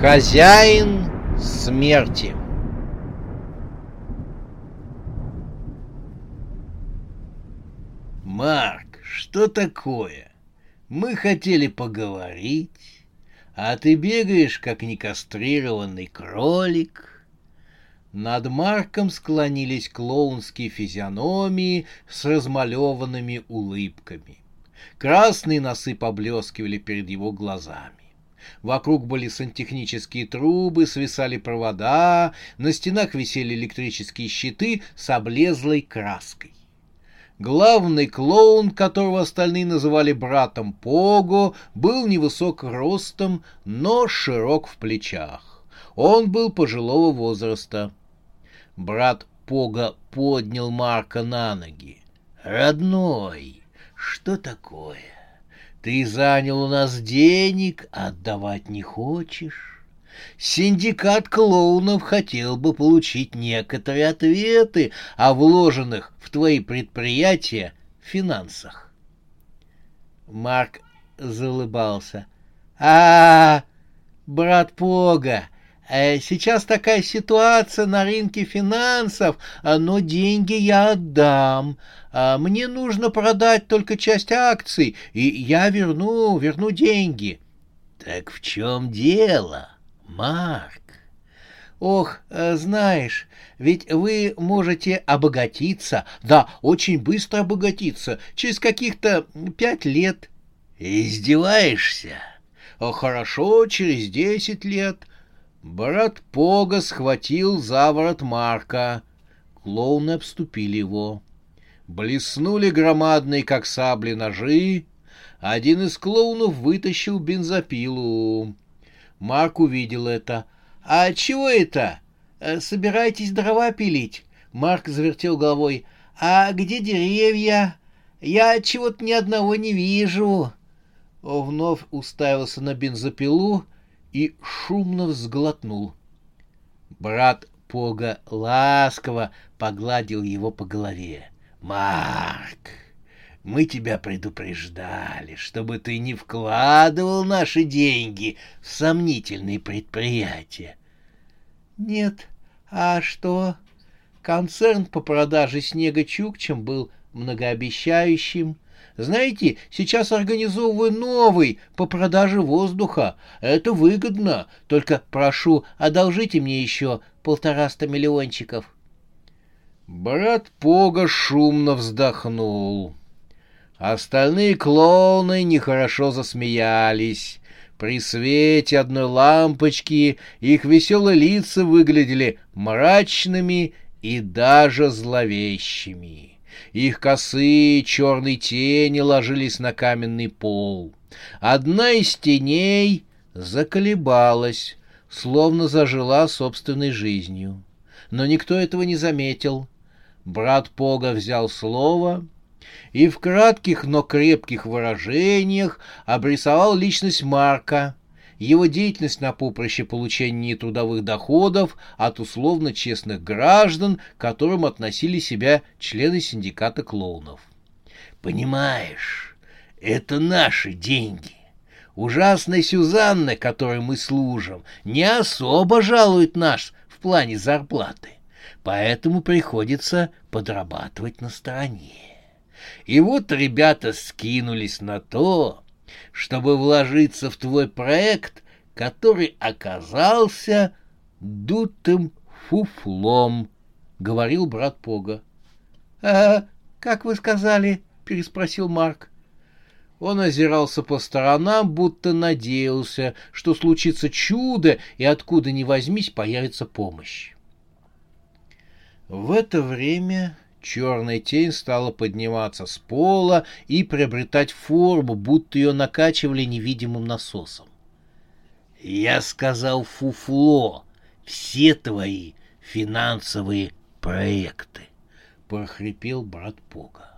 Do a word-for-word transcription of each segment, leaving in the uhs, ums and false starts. Хозяин смерти. Марк, что такое? Мы хотели поговорить, а ты бегаешь, как некастрированный кролик. Над Марком склонились клоунские физиономии с размалеванными улыбками. Красные носы поблескивали перед его глазами. Вокруг были сантехнические трубы, свисали провода, на стенах висели электрические щиты с облезлой краской. Главный клоун, которого остальные называли братом Пого, был невысок ростом, но широк в плечах. Он был пожилого возраста. Брат Пого поднял Марка на ноги. «Родной, что такое? Ты занял у нас денег, отдавать не хочешь? Синдикат клоунов хотел бы получить некоторые ответы о вложенных в твои предприятия финансах». Марк залыбался. «А-а-а, брат Пого! Сейчас такая ситуация на рынке финансов, но деньги я отдам. Мне нужно продать только часть акций, и я верну, верну деньги». «Так в чем дело, Марк?» «Ох, знаешь, ведь вы можете обогатиться, да, очень быстро обогатиться, через каких-то пять лет». «Издеваешься?» «Хорошо, через десять лет». Брат Пого схватил за ворот Марка. Клоуны обступили его. Блеснули громадные, как сабли, ножи. Один из клоунов вытащил бензопилу. Марк увидел это. «А чего это? Собираетесь дрова пилить?» Марк завертел головой. «А где деревья? Я чего-то ни одного не вижу». Он вновь уставился на бензопилу и шумно взглотнул. Брат Пого ласково погладил его по голове. «Марк, мы тебя предупреждали, чтобы ты не вкладывал наши деньги в сомнительные предприятия». «Нет, а что?» Концерн по продаже снега Чукчем был многообещающим. «Знаете, сейчас организовываю новый по продаже воздуха. Это выгодно. Только прошу, одолжите мне еще полтораста миллиончиков». Брат Пого шумно вздохнул. Остальные клоуны нехорошо засмеялись. При свете одной лампочки их веселые лица выглядели мрачными и даже зловещими. Их косые черные тени ложились на каменный пол. Одна из теней заколебалась, словно зажила собственной жизнью. Но никто этого не заметил. Брат Пого взял слово и в кратких, но крепких выражениях обрисовал личность Марка, его деятельность на поприще получения трудовых доходов от условно честных граждан, к которым относили себя члены синдиката клоунов. «Понимаешь, это наши деньги. Ужасная Сюзанна, которой мы служим, не особо жалует нас в плане зарплаты, поэтому приходится подрабатывать на стороне. И вот ребята скинулись на то, чтобы вложиться в твой проект, который оказался дутым фуфлом», — говорил брат Пого. «А как вы сказали?» — переспросил Марк. Он озирался по сторонам, будто надеялся, что случится чудо, и откуда ни возьмись появится помощь. В это время черная тень стала подниматься с пола и приобретать форму, будто ее накачивали невидимым насосом. Я сказал фуфло, все твои финансовые проекты, — прохрипел брат Пого.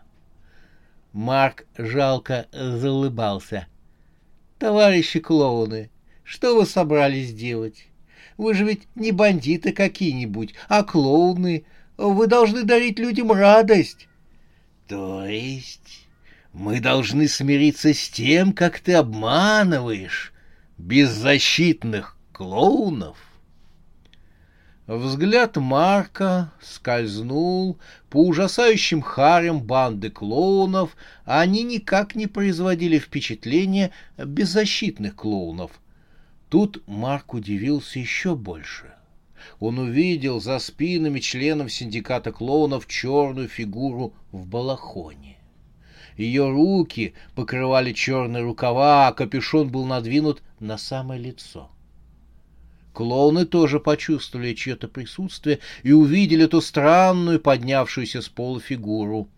Марк жалко заулыбался. — Товарищи клоуны, что вы собрались делать? Вы же ведь не бандиты какие-нибудь, а клоуны. Вы должны дарить людям радость. — То есть мы должны смириться с тем, как ты обманываешь беззащитных клоунов? Взгляд Марка скользнул по ужасающим харям банды клоунов, а они никак не производили впечатления беззащитных клоунов. Тут Марк удивился еще больше. Он увидел за спинами членов синдиката клоунов черную фигуру в балахоне. Ее руки покрывали черные рукава, а капюшон был надвинут на самое лицо. Клоуны тоже почувствовали чье-то присутствие и увидели ту странную, поднявшуюся с пола фигуру.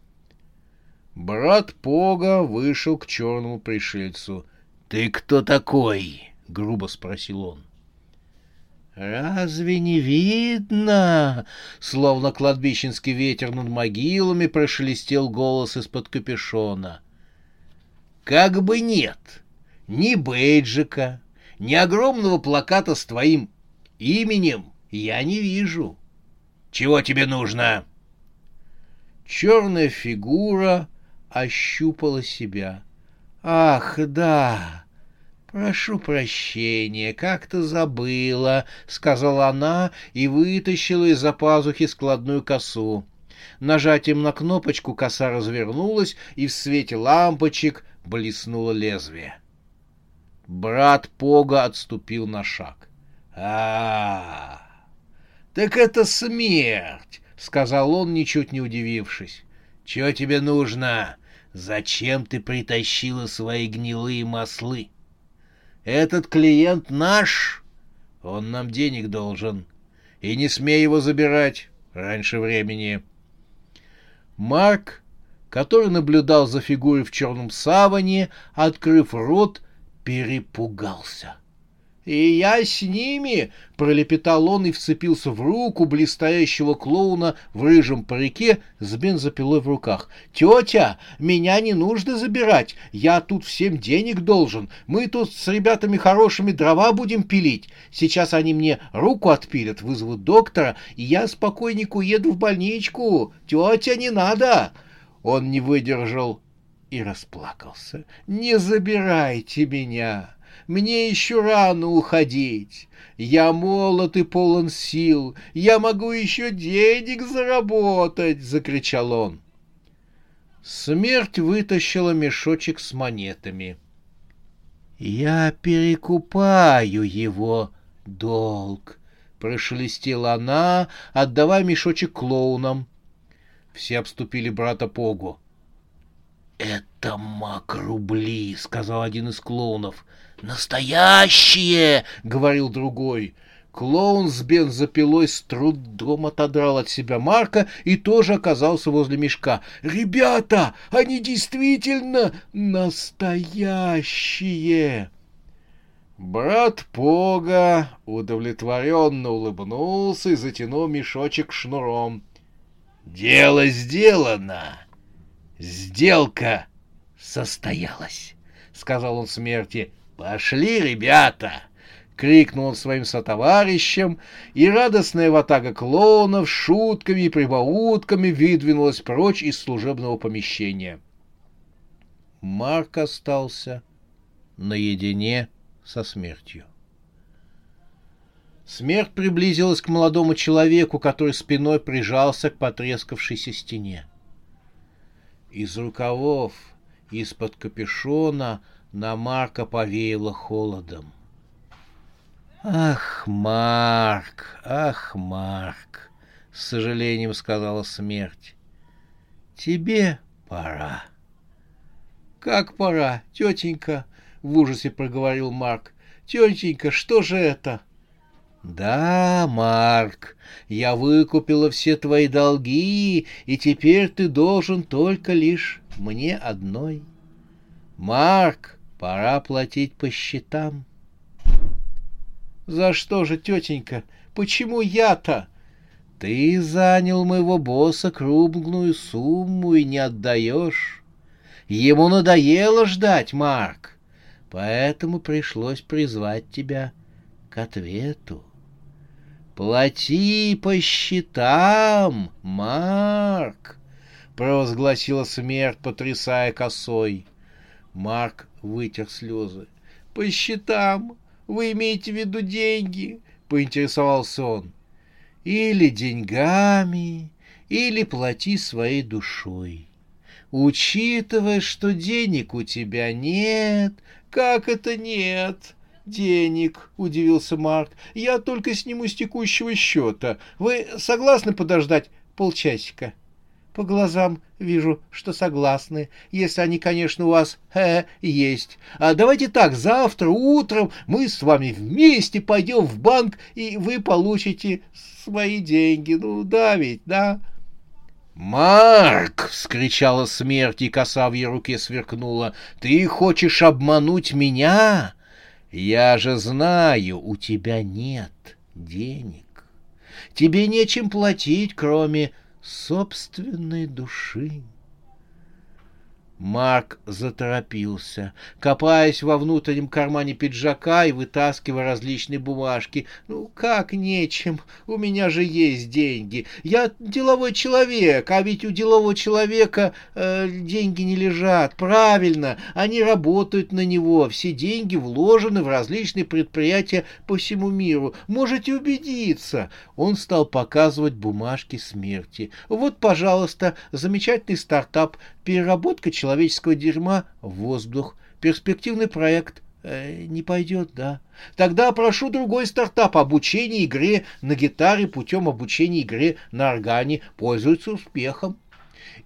Брат Пого вышел к черному пришельцу. — Ты кто такой? — грубо спросил он. — Разве не видно? — словно кладбищенский ветер над могилами прошелестел голос из-под капюшона. — Как бы нет, ни бейджика, ни огромного плаката с твоим именем я не вижу. Чего тебе нужно? Черная фигура ощупала себя. Ах, да, прошу прощения, как-то забыла, сказала она и вытащила из-за пазухи складную косу. Нажатием на кнопочку коса развернулась, и в свете лампочек блеснуло лезвие. Брат Пого отступил на шаг. — А-а-а! Так это смерть! — сказал он, ничуть не удивившись. — Чего тебе нужно? Зачем ты притащила свои гнилые маслы? — Этот клиент наш! Он нам денег должен. И не смей его забирать раньше времени. Марк, который наблюдал за фигурой в черном саване, открыв рот, перепугался. — И я с ними! — пролепетал он и вцепился в руку блистающего клоуна в рыжем парике с бензопилой в руках. — Тетя, меня не нужно забирать, я тут всем денег должен, мы тут с ребятами хорошими дрова будем пилить, сейчас они мне руку отпилят, вызовут доктора, и я спокойненько еду в больничку, тетя, не надо! Он не выдержал и расплакался. — Не забирайте меня! Мне еще рано уходить! Я молод и полон сил! Я могу еще денег заработать! — закричал он. Смерть вытащила мешочек с монетами. — Я перекупаю его долг! — прошелестела она, отдавая мешочек клоунам. Все обступили брата Пого. «Это мак-рубли», — сказал один из клоунов. «Настоящие!» — говорил другой. Клоун с бензопилой с трудом отодрал от себя Марка и тоже оказался возле мешка. «Ребята, они действительно настоящие!» Брат Пого удовлетворенно улыбнулся и затянул мешочек шнуром. «Дело сделано!» — Сделка состоялась, — сказал он смерти. — Пошли, ребята! — крикнул он своим сотоварищам, и радостная ватага клоунов шутками и прибаутками выдвинулась прочь из служебного помещения. Марк остался наедине со смертью. Смерть приблизилась к молодому человеку, который спиной прижался к потрескавшейся стене. Из рукавов, из-под капюшона на Марка повеяло холодом. «Ах, Марк, ах, Марк!» — с сожалением сказала смерть. «Тебе пора». «Как пора, тетенька?» — в ужасе проговорил Марк. «Тетенька, что же это?» «Да, Марк, я выкупила все твои долги, и теперь ты должен только лишь мне одной. Марк, пора платить по счетам». За что же, тетенька? Почему я-то? Ты занял моего босса крупную сумму и не отдаешь. Ему надоело ждать, Марк, поэтому пришлось призвать тебя к ответу. Плати по счетам, Марк, провозгласила смерть, потрясая косой. Марк вытер слезы. По счетам? Вы имеете в виду деньги? Поинтересовался он. Или деньгами, или плати своей душой. Учитывая, что денег у тебя нет. Как это нет? Денег, удивился Марк. Я только сниму с текущего счета. Вы согласны подождать полчасика? По глазам вижу, что согласны, если они, конечно, у вас э, есть. А давайте так, завтра утром мы с вами вместе пойдем в банк, и вы получите свои деньги. Ну да ведь, да? Марк! — вскричала смерть, и коса в ее руке сверкнула. Ты хочешь обмануть меня? Я же знаю, у тебя нет денег. Тебе нечем платить, кроме собственной души. Марк заторопился, копаясь во внутреннем кармане пиджака и вытаскивая различные бумажки. «Ну, как нечем? У меня же есть деньги. Я деловой человек, а ведь у делового человека э, деньги не лежат. Правильно, они работают на него. Все деньги вложены в различные предприятия по всему миру. Можете убедиться». Он стал показывать бумажки смерти. «Вот, пожалуйста, замечательный стартап. Переработка человеческого дерьма в воздух. Перспективный проект. Э, не пойдет, да? Тогда прошу другой стартап. Обучение игре на гитаре путем обучения игре на органе. Пользуется успехом.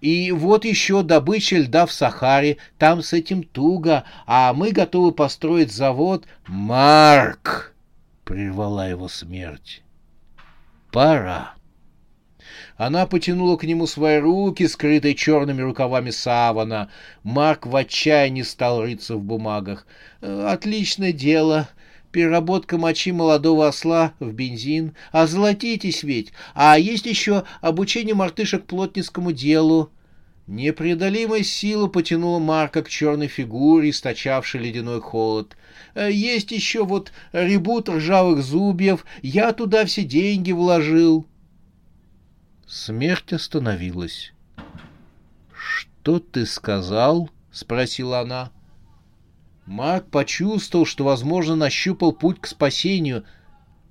И вот еще добыча льда в Сахаре. Там с этим туго. А мы готовы построить завод. Марк! Прервала его смерть. Пора. Она потянула к нему свои руки, скрытые черными рукавами савана. Марк в отчаянии стал рыться в бумагах. «Отличное дело. Переработка мочи молодого осла в бензин. Озолотитесь ведь. А есть еще обучение мартышек плотницкому делу». Непреодолимая сила потянула Марка к черной фигуре, источавшей ледяной холод. «Есть еще вот ребут ржавых зубьев. Я туда все деньги вложил». Смерть остановилась. «Что ты сказал?» — спросила она. Марк почувствовал, что, возможно, нащупал путь к спасению.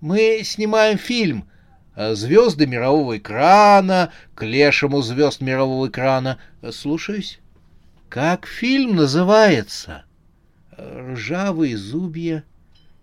«Мы снимаем фильм. Звезды мирового экрана, к лешему звезд мирового экрана. Слушаюсь. Как фильм называется?» «Ржавые зубья».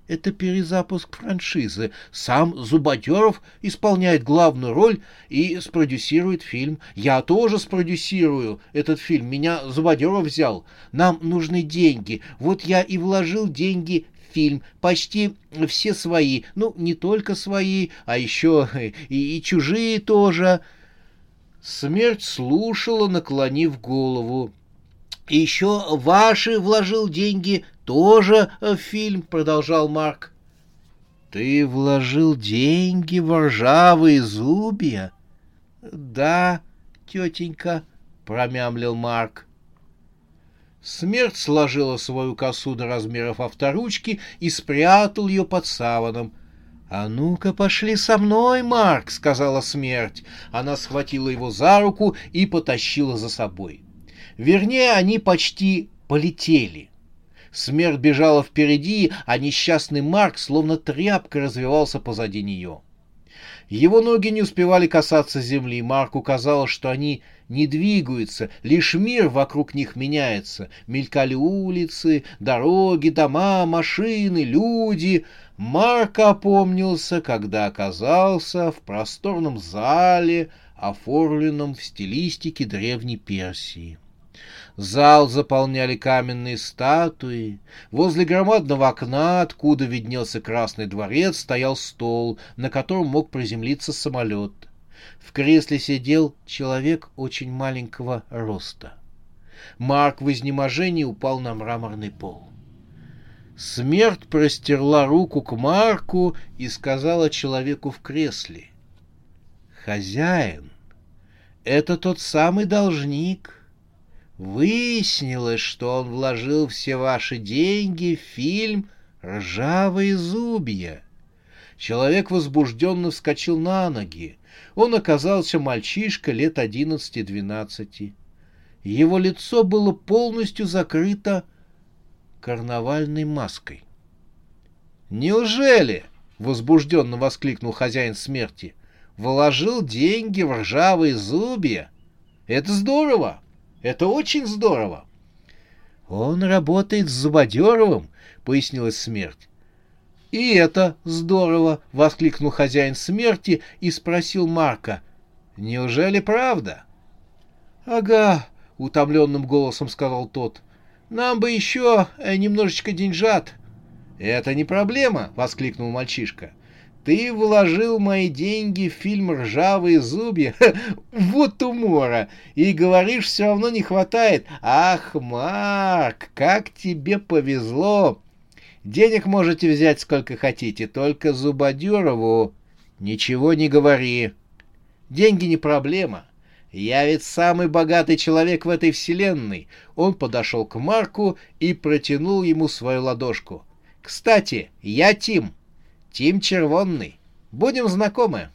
Это перезапуск франшизы. Сам Зубодеров исполняет главную роль и спродюсирует фильм. Я тоже спродюсирую этот фильм. Меня Зубодеров взял. Нам нужны деньги. Вот я и вложил деньги в фильм. Почти все свои. Ну, не только свои, а еще и, и чужие тоже. Смерть слушала, наклонив голову. И еще ваши вложил деньги тоже в фильм, продолжал Марк. Ты вложил деньги в ржавые зубья? Да, тетенька, промямлил Марк. Смерть сложила свою косу до размеров авторучки и спрятал ее под саваном. «А ну-ка, пошли со мной, Марк!» — сказала смерть. Она схватила его за руку и потащила за собой. Вернее, они почти полетели. Смерть бежала впереди, а несчастный Марк словно тряпка развивался позади нее. Его ноги не успевали касаться земли. Марку казалось, что они не двигаются, лишь мир вокруг них меняется. Мелькали улицы, дороги, дома, машины, люди. Марк опомнился, когда оказался в просторном зале, оформленном в стилистике Древней Персии. Зал заполняли каменные статуи. Возле громадного окна, откуда виднелся Красный дворец, стоял стол, на котором мог приземлиться самолет. В кресле сидел человек очень маленького роста. Марк в изнеможении упал на мраморный пол. Смерть простерла руку к Марку и сказала человеку в кресле: «Хозяин, это тот самый должник. Выяснилось, что он вложил все ваши деньги в фильм «Ржавые зубья». Человек возбужденно вскочил на ноги. Он оказался мальчишка лет одиннадцати-двенадцати. Его лицо было полностью закрыто карнавальной маской. «Неужели?» — возбужденно воскликнул хозяин смерти. «Вложил деньги в ржавые зубья? Это здорово! Это очень здорово!» «Он работает с Зубодеровым», — пояснила смерть. «И это здорово!» — воскликнул хозяин смерти и спросил Марка: «Неужели правда?» «Ага», — утомленным голосом сказал тот. «Нам бы еще немножечко деньжат». «Это не проблема!» — воскликнул мальчишка. «Ты вложил мои деньги в фильм «Ржавые зубья». Вот умора! И говоришь, все равно не хватает. Ах, Марк, как тебе повезло! Денег можете взять сколько хотите, только Зубодерову ничего не говори. Деньги не проблема. Я ведь самый богатый человек в этой вселенной». Он подошел к Марку и протянул ему свою ладошку. «Кстати, я Тим. Тим Червонный. Будем знакомы».